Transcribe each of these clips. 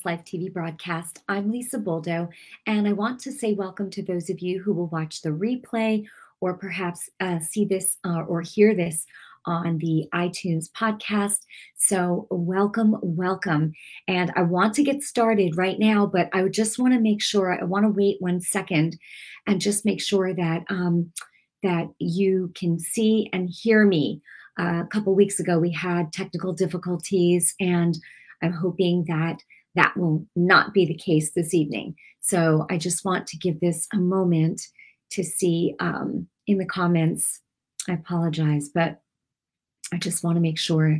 It's Life TV broadcast. I'm Lisa Boldo, and I want to say welcome to those of you who will watch the replay or perhaps see this or hear this on the iTunes podcast. So welcome, welcome. And I want to get started right now, but I just want to make sure, I want to wait 1 second and just make sure that that you can see and hear me. A couple weeks ago, we had technical difficulties, and I'm hoping that that will not be the case this evening. So I just want to give this a moment to see in the comments. I apologize, but I just want to make sure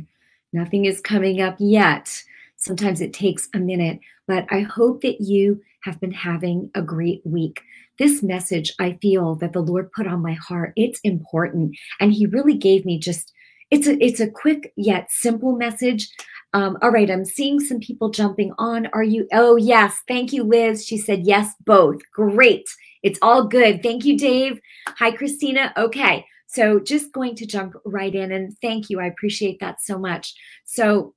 nothing is coming up yet. Sometimes it takes a minute, but I hope that you have been having a great week. This message, I feel that the Lord put on my heart, it's important. And he really gave me just, it's a quick yet simple message. All right, I'm seeing some people jumping on. Are you? Oh, yes. Thank you, Liz. She said, yes, both. Great. It's all good. Thank you, Dave. Hi, Christina. Okay. So just going to jump right in, and thank you. I appreciate that so much. So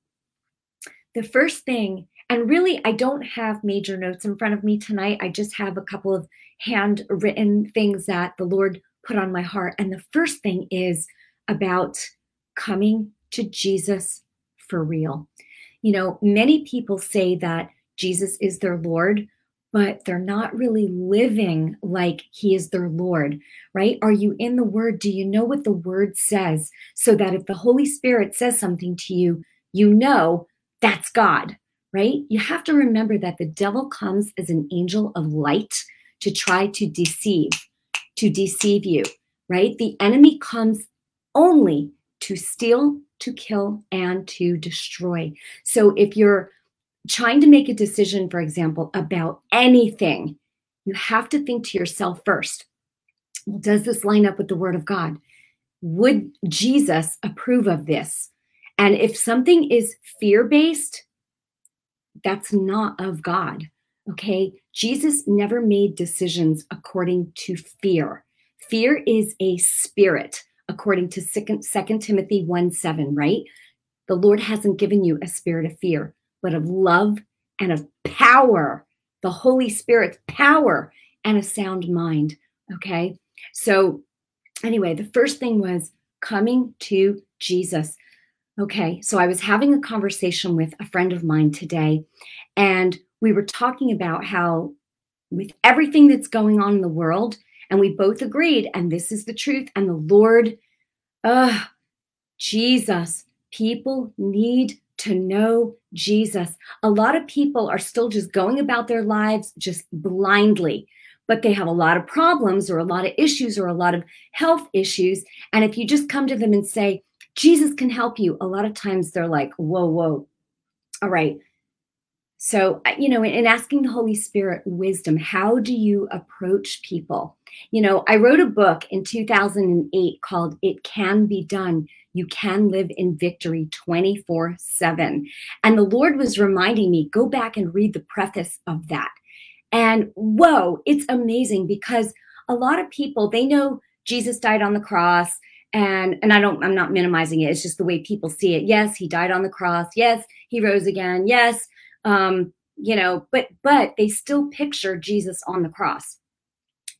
the first thing, and really I don't have major notes in front of me tonight. I just have a couple of handwritten things that the Lord put on my heart. And the first thing is about coming to Jesus for real. You know, many people say that Jesus is their Lord, but they're not really living like he is their Lord, right? Are you in the Word? Do you know what the Word says? So that if the Holy Spirit says something to you, you know that's God, right? You have to remember that the devil comes as an angel of light to try to deceive you, right? The enemy comes only to steal, to kill, and to destroy. So if you're trying to make a decision, for example, about anything, you have to think to yourself first, well, does this line up with the Word of God? Would Jesus approve of this? And if something is fear-based, that's not of God, okay? Jesus never made decisions according to fear. Fear is a spirit, according to 2 Timothy 1:7, right? The Lord hasn't given you a spirit of fear, but of love and of power, the Holy Spirit's power, and a sound mind, okay? So anyway, the first thing was coming to Jesus. Okay, so I was having a conversation with a friend of mine today, and we were talking about how with everything that's going on in the world, and we both agreed, and this is the truth, and the Lord, Jesus, people need to know Jesus. A lot of people are still just going about their lives just blindly, but they have a lot of problems or a lot of issues or a lot of health issues. And if you just come to them and say, Jesus can help you, a lot of times they're like, whoa, whoa. All right. So, you know, in asking the Holy Spirit wisdom, how do you approach people? You know, I wrote a book in 2008 called It Can Be Done. You Can Live in Victory 24/7. And the Lord was reminding me, go back and read the preface of that. And whoa, it's amazing because a lot of people, they know Jesus died on the cross. And I'm not minimizing it. It's just the way people see it. Yes, he died on the cross. Yes, he rose again. Yes. You know, but they still picture Jesus on the cross.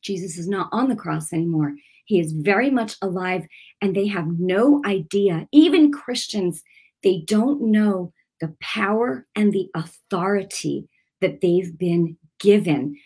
Jesus is not on the cross anymore. He is very much alive, and they have no idea. Even Christians, they don't know the power and the authority that they've been given.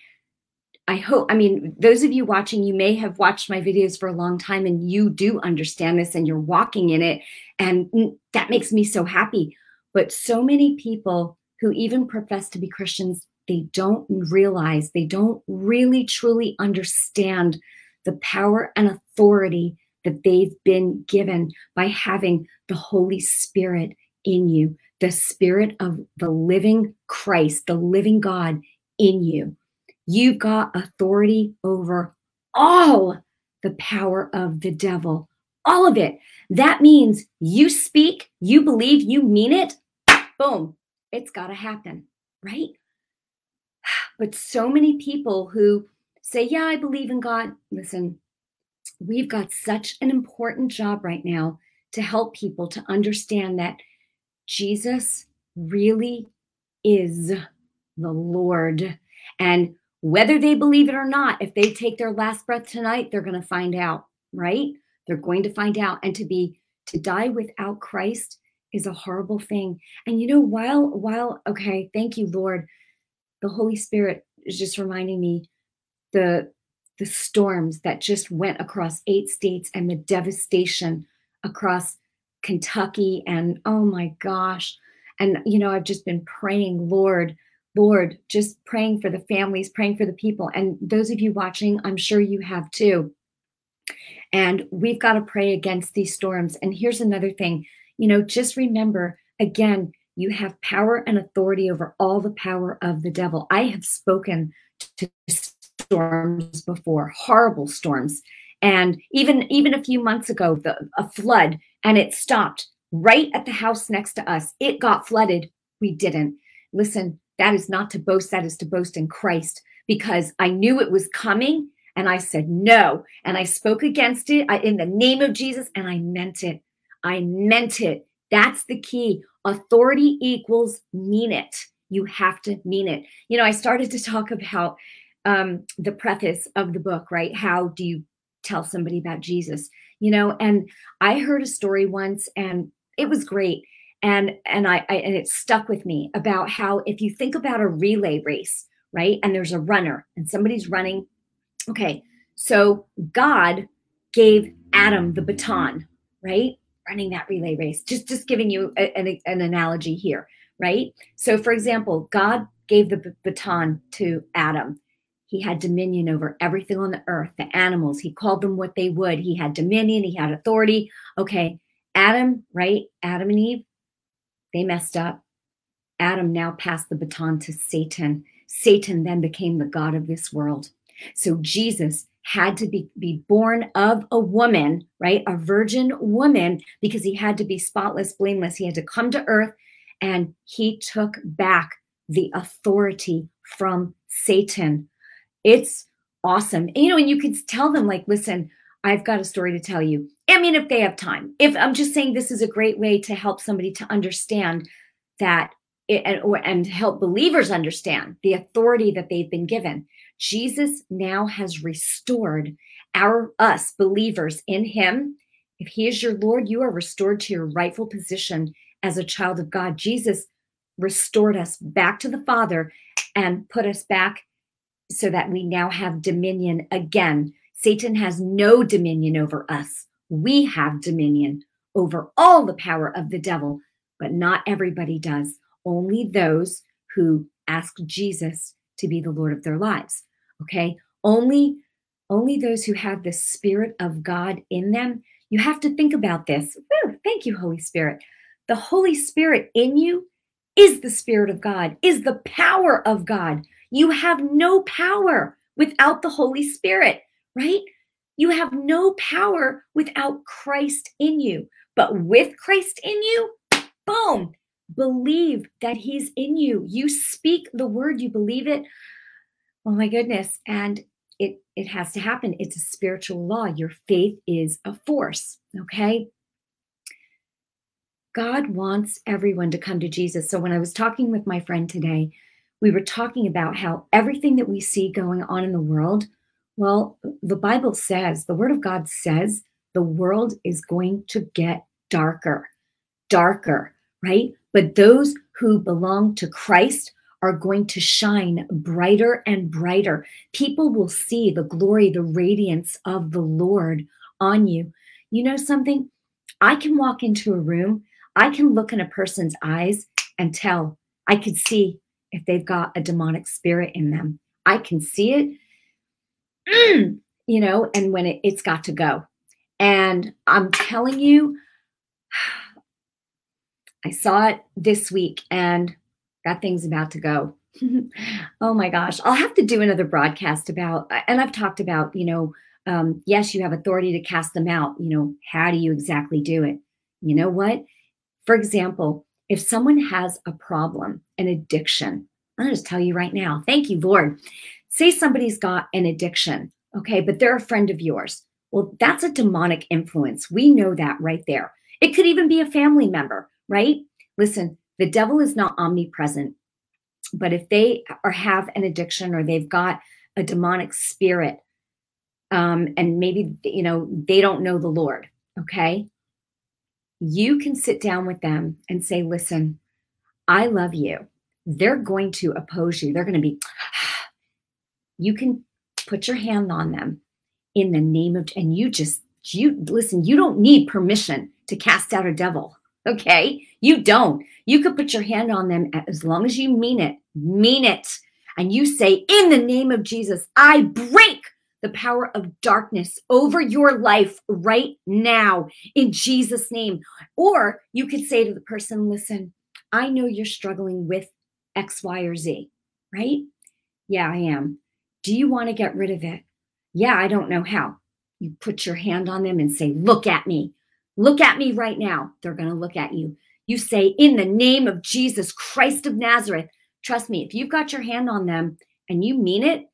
I hope, I mean, those of you watching, you may have watched my videos for a long time and you do understand this and you're walking in it. And that makes me so happy. But so many people who even profess to be Christians, they don't realize, they don't really truly understand the power and authority that they've been given by having the Holy Spirit in you, the Spirit of the living Christ, the living God in you. You've got authority over all the power of the devil, all of it. That means you speak, you believe, you mean it, boom. It's got to happen, right? But so many people who say, yeah, I believe in God. Listen, we've got such an important job right now to help people to understand that Jesus really is the Lord. And whether they believe it or not, if they take their last breath tonight, they're going to find out, right? They're going to find out. And to die without Christ is a horrible thing. And you know, okay, thank you, Lord. The Holy Spirit is just reminding me the storms that just went across 8 states and the devastation across Kentucky. And oh my gosh. And, you know, I've just been praying, Lord, just praying for the families, praying for the people. And those of you watching, I'm sure you have too. And we've got to pray against these storms. And here's another thing, you know, just remember, again, you have power and authority over all the power of the devil. I have spoken to storms before, horrible storms. And even a few months ago, a flood, and it stopped right at the house next to us. It got flooded. We didn't. Listen, that is not to boast. That is to boast in Christ, because I knew it was coming and I said no. And I spoke against it in the name of Jesus, and I meant it. That's the key. Authority equals mean it. You have to mean it. You know, I started to talk about the preface of the book, right? How do you tell somebody about Jesus? You know, and I heard a story once, and it was great. And it stuck with me about how, if you think about a relay race, right? And there's a runner and somebody's running. Okay. So God gave Adam the baton, right? Running that relay race, just giving you an analogy here, right? So for example, God gave the baton to Adam. He had dominion over everything on the earth, the animals. He called them what they would. He had dominion. He had authority. Okay. Adam, right? Adam and Eve, they messed up. Adam now passed the baton to Satan. Satan then became the god of this world. So Jesus had to be born of a woman, right? A virgin woman, because he had to be spotless, blameless. He had to come to earth, and he took back the authority from Satan. It's awesome. And, you know, and you could tell them, like, listen, I've got a story to tell you. I mean, if they have time. If I'm just saying, this is a great way to help somebody to understand that and help believers understand the authority that they've been given. Jesus now has restored us believers in him. If he is your Lord, you are restored to your rightful position as a child of God. Jesus restored us back to the Father and put us back so that we now have dominion again. Satan has no dominion over us. We have dominion over all the power of the devil, but not everybody does. Only those who ask Jesus to be the Lord of their lives, okay? Only those who have the Spirit of God in them. You have to think about this. Woo, thank you, Holy Spirit. The Holy Spirit in you is the Spirit of God, is the power of God. You have no power without the Holy Spirit, right? You have no power without Christ in you. But with Christ in you, boom, believe that he's in you. You speak the word, you believe it. Oh my goodness. And it has to happen. It's a spiritual law. Your faith is a force, okay? God wants everyone to come to Jesus. So when I was talking with my friend today, we were talking about how everything that we see going on in the world, well, the Bible says, the Word of God says, the world is going to get darker, right? But those who belong to Christ are going to shine brighter and brighter. People will see the glory, the radiance of the Lord on you. You know something? I can walk into a room, I can look in a person's eyes and tell. I could see if they've got a demonic spirit in them. I can see it, you know, and when it's got to go. And I'm telling you, I saw it this week, and that thing's about to go. Oh my gosh. I'll have to do another broadcast about, and I've talked about, you know, yes, you have authority to cast them out. You know, how do you exactly do it? You know what? For example, if someone has a problem, an addiction, I'll just tell you right now, thank you, Lord. Say somebody's got an addiction, okay, but they're a friend of yours. Well, that's a demonic influence. We know that right there. It could even be a family member, right? Listen, the devil is not omnipresent. But if they have an addiction or they've got a demonic spirit, and maybe, you know, they don't know the Lord, okay? You can sit down with them and say, listen, I love you. They're going to oppose you. They're going to be, you can put your hand on them in the name of, and listen, you don't need permission to cast out a devil. Okay. You don't. You could put your hand on them as long as you mean it. And you say, in the name of Jesus, I break the power of darkness over your life right now in Jesus' name. Or you could say to the person, listen, I know you're struggling with X, Y, or Z, right? Yeah, I am. Do you want to get rid of it? Yeah, I don't know how. You put your hand on them and say, look at me. Look at me right now. They're going to look at you. You say, in the name of Jesus Christ of Nazareth. Trust me, if you've got your hand on them and you mean it,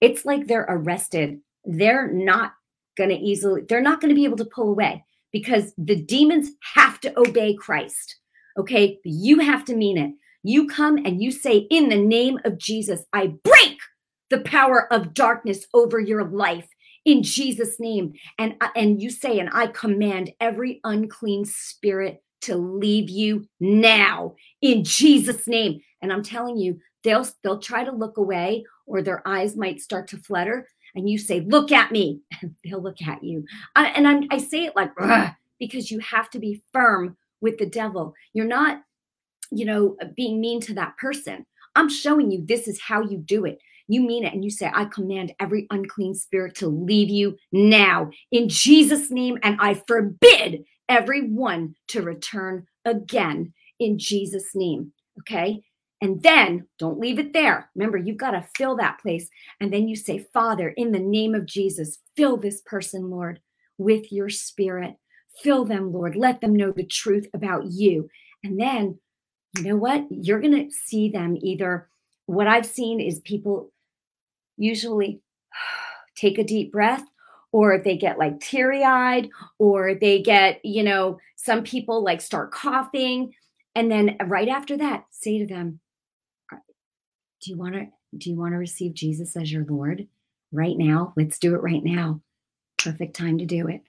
it's like they're arrested. They're not going to be able to pull away because the demons have to obey Christ. Okay. You have to mean it. You come and you say, in the name of Jesus, I break the power of darkness over your life in Jesus' name. And you say, and I command every unclean spirit to leave you now in Jesus' name. And I'm telling you, they'll try to look away, or their eyes might start to flutter, and you say, look at me, and they'll look at you. I say it like, because you have to be firm with the devil. You're not, being mean to that person. I'm showing you this is how you do it. You mean it, and you say, I command every unclean spirit to leave you now in Jesus' name, and I forbid everyone to return again in Jesus' name, okay? And then don't leave it there. Remember, you've got to fill that place. And then you say, Father, in the name of Jesus, fill this person, Lord, with your spirit. Fill them, Lord. Let them know the truth about you. And then, you know what? You're going to see them either. What I've seen is people usually take a deep breath, or they get like teary-eyed, or they get, some people like start coughing. And then right after that, say to them, do you want to receive Jesus as your Lord right now? Let's do it right now. Perfect time to do it.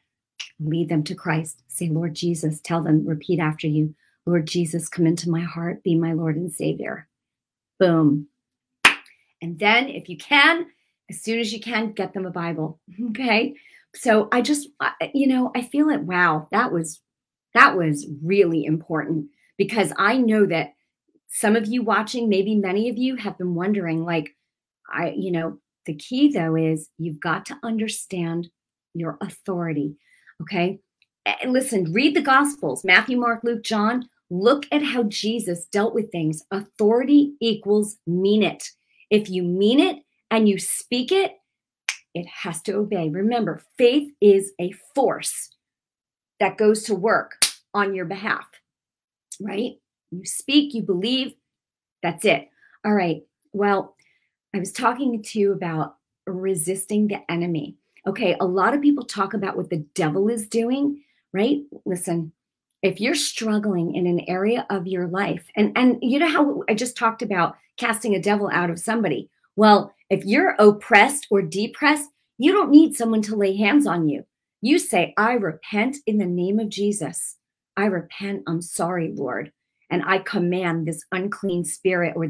Lead them to Christ. Say, Lord Jesus, tell them, repeat after you, Lord Jesus, come into my heart, be my Lord and Savior. Boom. And then if you can, as soon as you can, get them a Bible. Okay. So I just, I feel it. Wow. That was really important, because I know that some of you watching, maybe many of you, have been wondering, the key though is you've got to understand your authority. Okay. And listen, read the Gospels, Matthew, Mark, Luke, John. Look at how Jesus dealt with things. Authority equals mean it. If you mean it and you speak it, it has to obey. Remember, faith is a force that goes to work on your behalf. Right? You speak, you believe, that's it. All right. Well, I was talking to you about resisting the enemy. Okay. A lot of people talk about what the devil is doing, right? Listen, if you're struggling in an area of your life, and you know how I just talked about casting a devil out of somebody. Well, if you're oppressed or depressed, you don't need someone to lay hands on you. You say, I repent in the name of Jesus. I repent. I'm sorry, Lord. And I command this unclean spirit or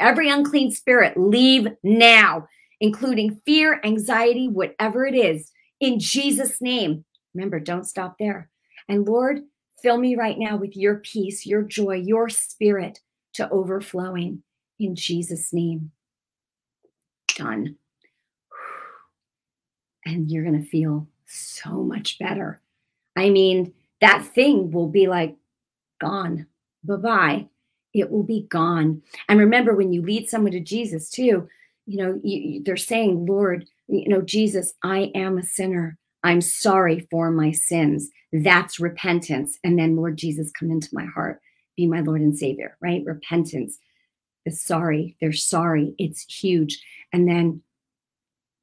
every unclean spirit, leave now, including fear, anxiety, whatever it is, in Jesus' name. Remember, don't stop there. And Lord, fill me right now with your peace, your joy, your spirit to overflowing in Jesus' name. Done. And you're going to feel so much better. I mean, that thing will be like gone. Bye-bye. It will be gone. And remember, when you lead someone to Jesus too, they're saying, Lord, Jesus, I am a sinner. I'm sorry for my sins. That's repentance. And then, Lord Jesus, come into my heart, be my Lord and Savior, right? Repentance. They're sorry. It's huge. And then,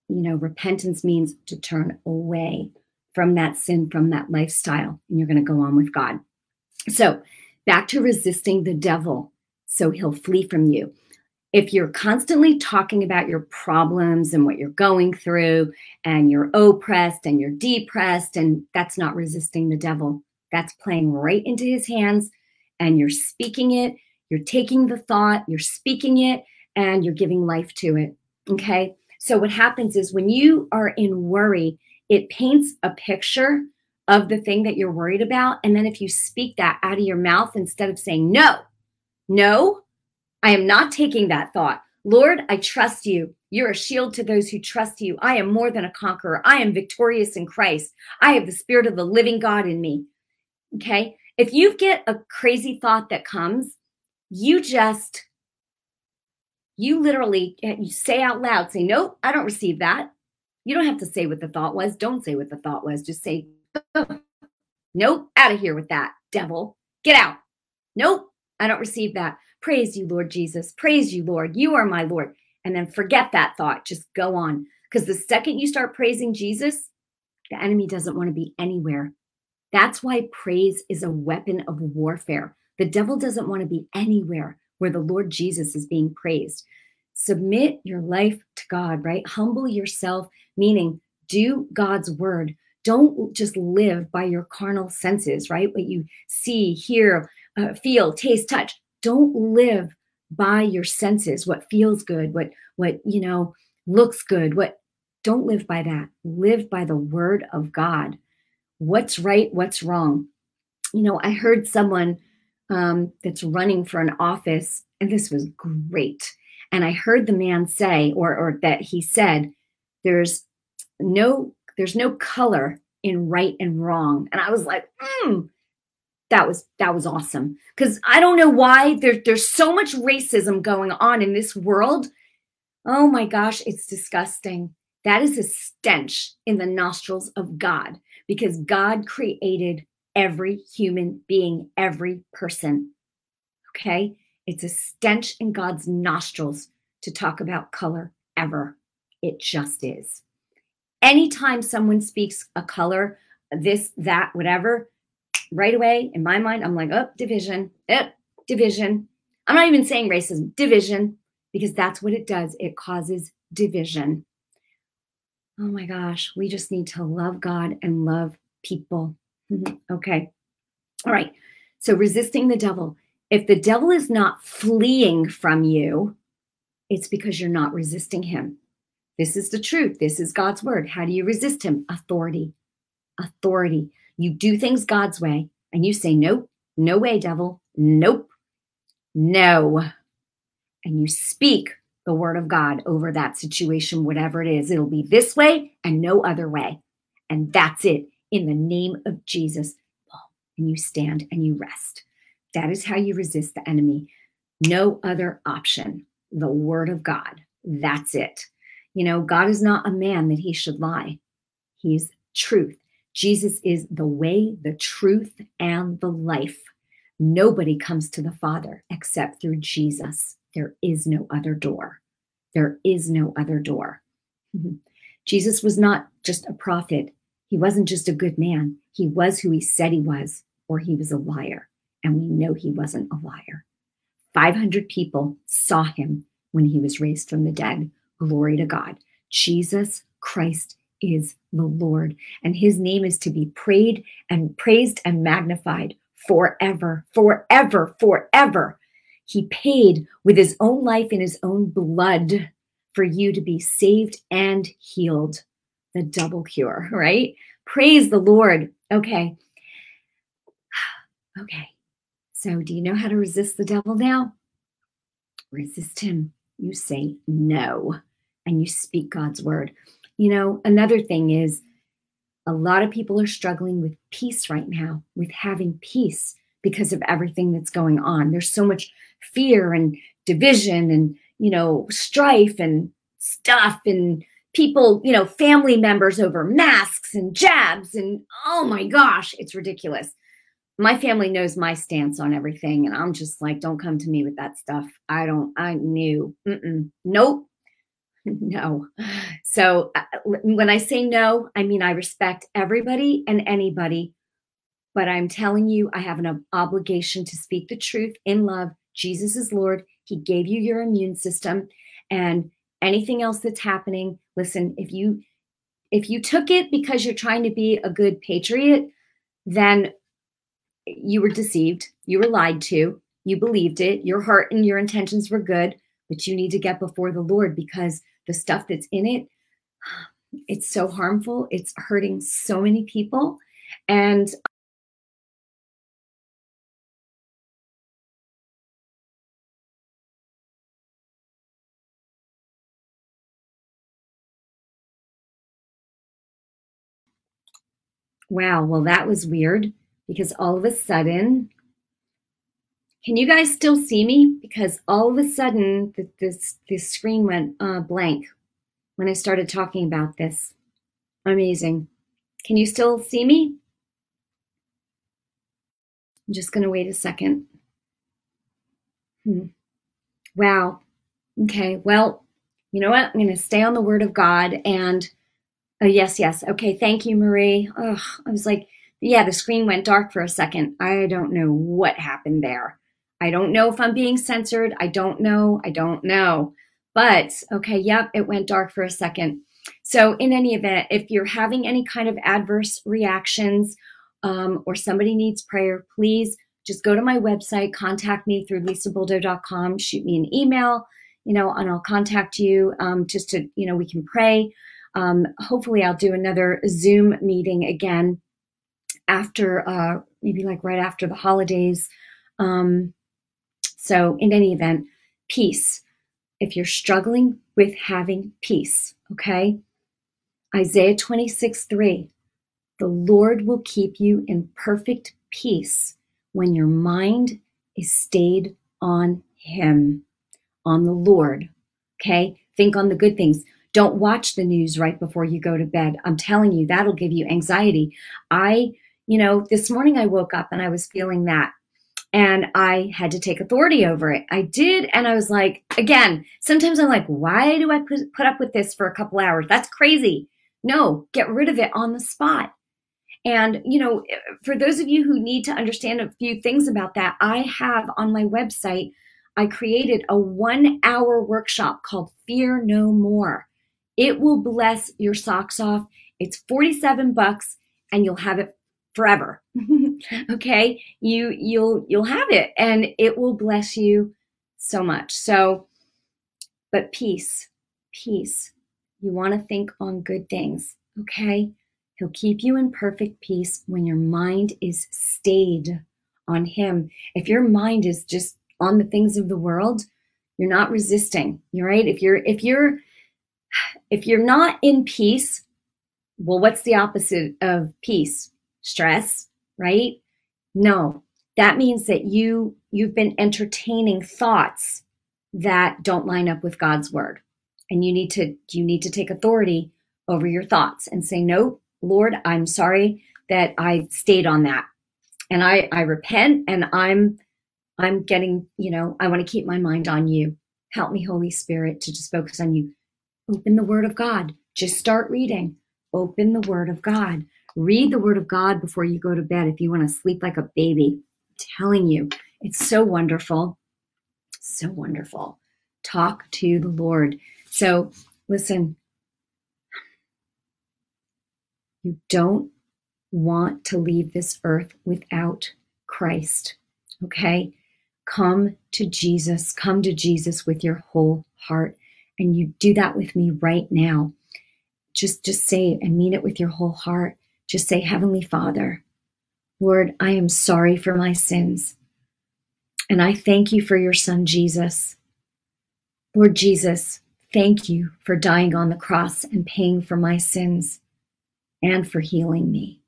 repentance means to turn away from that sin, from that lifestyle, and you're going to go on with God. So back to resisting the devil so he'll flee from you. If you're constantly talking about your problems and what you're going through, and you're oppressed and you're depressed, and that's not resisting the devil, that's playing right into his hands, and you're speaking it, you're taking the thought, you're speaking it, and you're giving life to it, okay? So what happens is when you are in worry, it paints a picture of the thing that you're worried about, and then if you speak that out of your mouth, instead of saying, no, I am not taking that thought. Lord, I trust you. You're a shield to those who trust you. I am more than a conqueror. I am victorious in Christ. I have the spirit of the living God in me. Okay? If you get a crazy thought that comes, you say out loud, say, nope, I don't receive that. You don't have to say what the thought was. Don't say what the thought was. Just say, nope, out of here with that, devil. Get out. Nope, I don't receive that. Praise you, Lord Jesus. Praise you, Lord. You are my Lord. And then forget that thought. Just go on. Because the second you start praising Jesus, the enemy doesn't want to be anywhere. That's why praise is a weapon of warfare. The devil doesn't want to be anywhere where the Lord Jesus is being praised. Submit your life to God, right? Humble yourself, meaning do God's word. Don't just live by your carnal senses, right? What you see, hear, feel, taste, touch. Don't live by your senses, what feels good, what looks good, don't live by that. Live by the word of God. What's right, what's wrong. I heard someone that's running for an office, and this was great. And I heard the man say, or that he said, there's no color in right and wrong. And I was like, That was awesome, because I don't know why there's so much racism going on in this world. Oh my gosh, it's disgusting. That is a stench in the nostrils of God, because God created every human being, every person. Okay? It's a stench in God's nostrils to talk about color ever. It just is. Anytime someone speaks a color, this, that, whatever, right away, in my mind, I'm like, oh, division, division. I'm not even saying racism, division, because that's what it does. It causes division. Oh my gosh, we just need to love God and love people. Okay. All right. So resisting the devil. If the devil is not fleeing from you, it's because you're not resisting him. This is the truth. This is God's word. How do you resist him? Authority. You do things God's way, and you say, nope, no way, devil, nope, no. And you speak the word of God over that situation, whatever it is. It'll be this way and no other way. And that's it, in the name of Jesus. And you stand and you rest. That is how you resist the enemy. No other option. The word of God. That's it. God is not a man that he should lie. He's truth. Jesus is the way, the truth, and the life. Nobody comes to the Father except through Jesus. There is no other door. There is no other door. Jesus was not just a prophet. He wasn't just a good man. He was who he said he was, or he was a liar. And we know he wasn't a liar. 500 people saw him when he was raised from the dead. Glory to God. Jesus Christ is the Lord, and his name is to be praised and magnified forever, forever, forever. He paid with his own life and his own blood for you to be saved and healed. The double cure, right? Praise the Lord. Okay. Okay. So do you know how to resist the devil now? Resist him. You say no, and you speak God's word. Another thing is, a lot of people are struggling with peace right now, with having peace, because of everything that's going on. There's so much fear and division and, strife and stuff, and people, family members over masks and jabs, and oh my gosh, it's ridiculous. My family knows my stance on everything, and I'm just like, don't come to me with that stuff. Nope. No. So when I say no, I mean, I respect everybody and anybody, but I'm telling you, I have an obligation to speak the truth in love. Jesus is Lord. He gave you your immune system, and anything else that's happening, listen, if you took it because you're trying to be a good patriot, then you were deceived, you were lied to, you believed it, your heart and your intentions were good, but you need to get before the Lord, because the stuff that's in it, it's so harmful. It's hurting so many people. And wow, well, that was weird, because all of a sudden, can you guys still see me? Because all of a sudden, this screen went blank when I started talking about this. Amazing. Can you still see me? I'm just going to wait a second. Wow. Okay, well, you know what? I'm going to stay on the Word of God and... oh, yes, yes. Okay, thank you, Marie. Oh, I was like, yeah, the screen went dark for a second. I don't know what happened there. I don't know if I'm being censored. I don't know. But, okay, yep, it went dark for a second. So in any event, if you're having any kind of adverse reactions or somebody needs prayer, please just go to my website, contact me through LisaBuldo.com, shoot me an email, and I'll contact you just to, we can pray. Hopefully I'll do another Zoom meeting again after, maybe like right after the holidays. So in any event, peace. If you're struggling with having peace, okay? Isaiah 26:3, the Lord will keep you in perfect peace when your mind is stayed on Him, on the Lord, okay? Think on the good things. Don't watch the news right before you go to bed. I'm telling you, that'll give you anxiety. This morning I woke up and I was feeling that, and I had to take authority over it. I did, and I was like, again, sometimes I'm like, why do I put up with this for a couple hours? That's crazy. No, get rid of it on the spot. And, for those of you who need to understand a few things about that, I have on my website, I created a 1-hour workshop called Fear No More. It will bless your socks off. It's $47 and you'll have it forever. Okay? You'll have it, and it will bless you so much. So, but peace. You want to think on good things, okay? He'll keep you in perfect peace when your mind is stayed on Him. If your mind is just on the things of the world, you're not resisting, right? If you're not in peace, well, what's the opposite of peace? Stress, right? No, that means that you've been entertaining thoughts that don't line up with God's word, and you need to take authority over your thoughts and say, no, Lord, I'm sorry that I stayed on that, and I repent, and I'm getting, I want to keep my mind on You. Help me, Holy Spirit, to just focus on You. Open the Word of God. Just start reading. Open the Word of God. Read the Word of God before you go to bed if you want to sleep like a baby. I'm telling you, it's so wonderful. So wonderful. Talk to the Lord. So listen, you don't want to leave this earth without Christ, okay? Come to Jesus with your whole heart. And you do that with me right now. Just say and mean it with your whole heart. Just say, Heavenly Father, Lord, I am sorry for my sins. And I thank You for Your Son, Jesus. Lord Jesus, thank You for dying on the cross and paying for my sins and for healing me.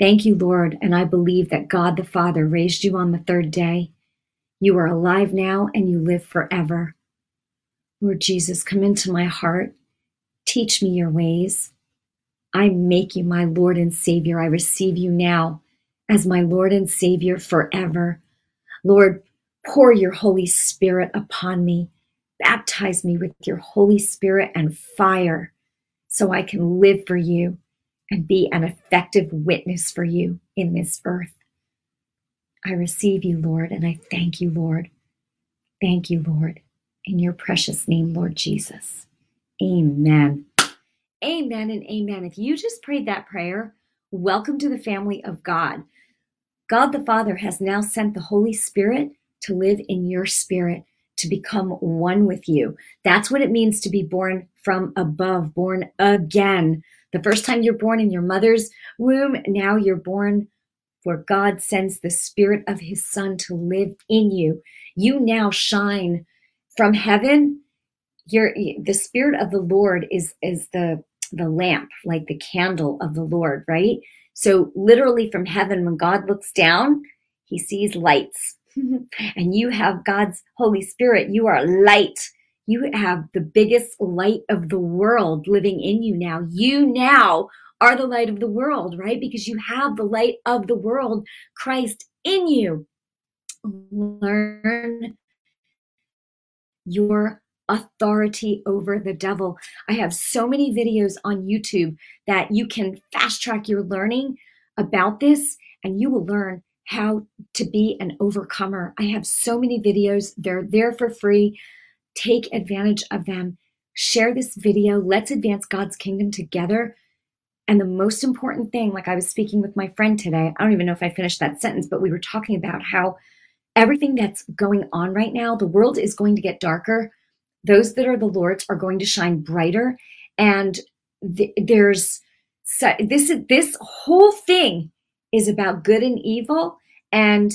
Thank You, Lord, and I believe that God the Father raised You on the third day. You are alive now and You live forever. Lord Jesus, come into my heart. Teach me Your ways. I make You my Lord and Savior. I receive You now as my Lord and Savior forever. Lord, pour Your Holy Spirit upon me. Baptize me with Your Holy Spirit and fire so I can live for You and be an effective witness for You in this earth. I receive You, Lord, and I thank You, Lord. Thank you, Lord, in your precious name, Lord Jesus. Amen. Amen and amen. If you just prayed that prayer, welcome to the family of God. God the Father has now sent the Holy Spirit to live in your spirit, to become one with you. That's what it means to be born from above, born again. The first time you're born in your mother's womb, now you're born where God sends the Spirit of His Son to live in you. You now shine from heaven. The Spirit of the Lord is the lamp, like the candle of the Lord, right? So literally from heaven, when God looks down, He sees lights. And you have God's Holy Spirit. You are light. You have the biggest light of the world living in you now. You now are the light of the world, right? Because you have the light of the world, Christ, in you. Learn your authority over the devil. I have so many videos on YouTube that you can fast track your learning about this, and you will learn how to be an overcomer. I have so many videos. They're there for free. Take advantage of them. Share this video. Let's advance God's kingdom together. And the most important thing, like I was speaking with my friend today, I don't even know if I finished that sentence, but we were talking about how everything that's going on right now, the world is going to get darker. Those that are the Lord's are going to shine brighter. And this whole thing is about good and evil and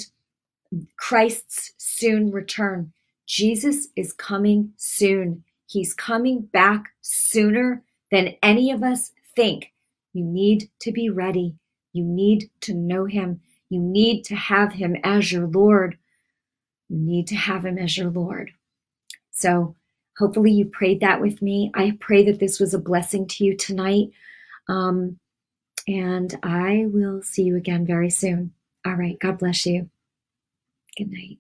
Christ's soon return. Jesus is coming soon. He's coming back sooner than any of us think. You need to be ready. You need to know Him. You need to have Him as your Lord. You need to have Him as your Lord. So hopefully you prayed that with me. I pray that this was a blessing to you tonight. And I will see you again very soon. All right. God bless you. Good night.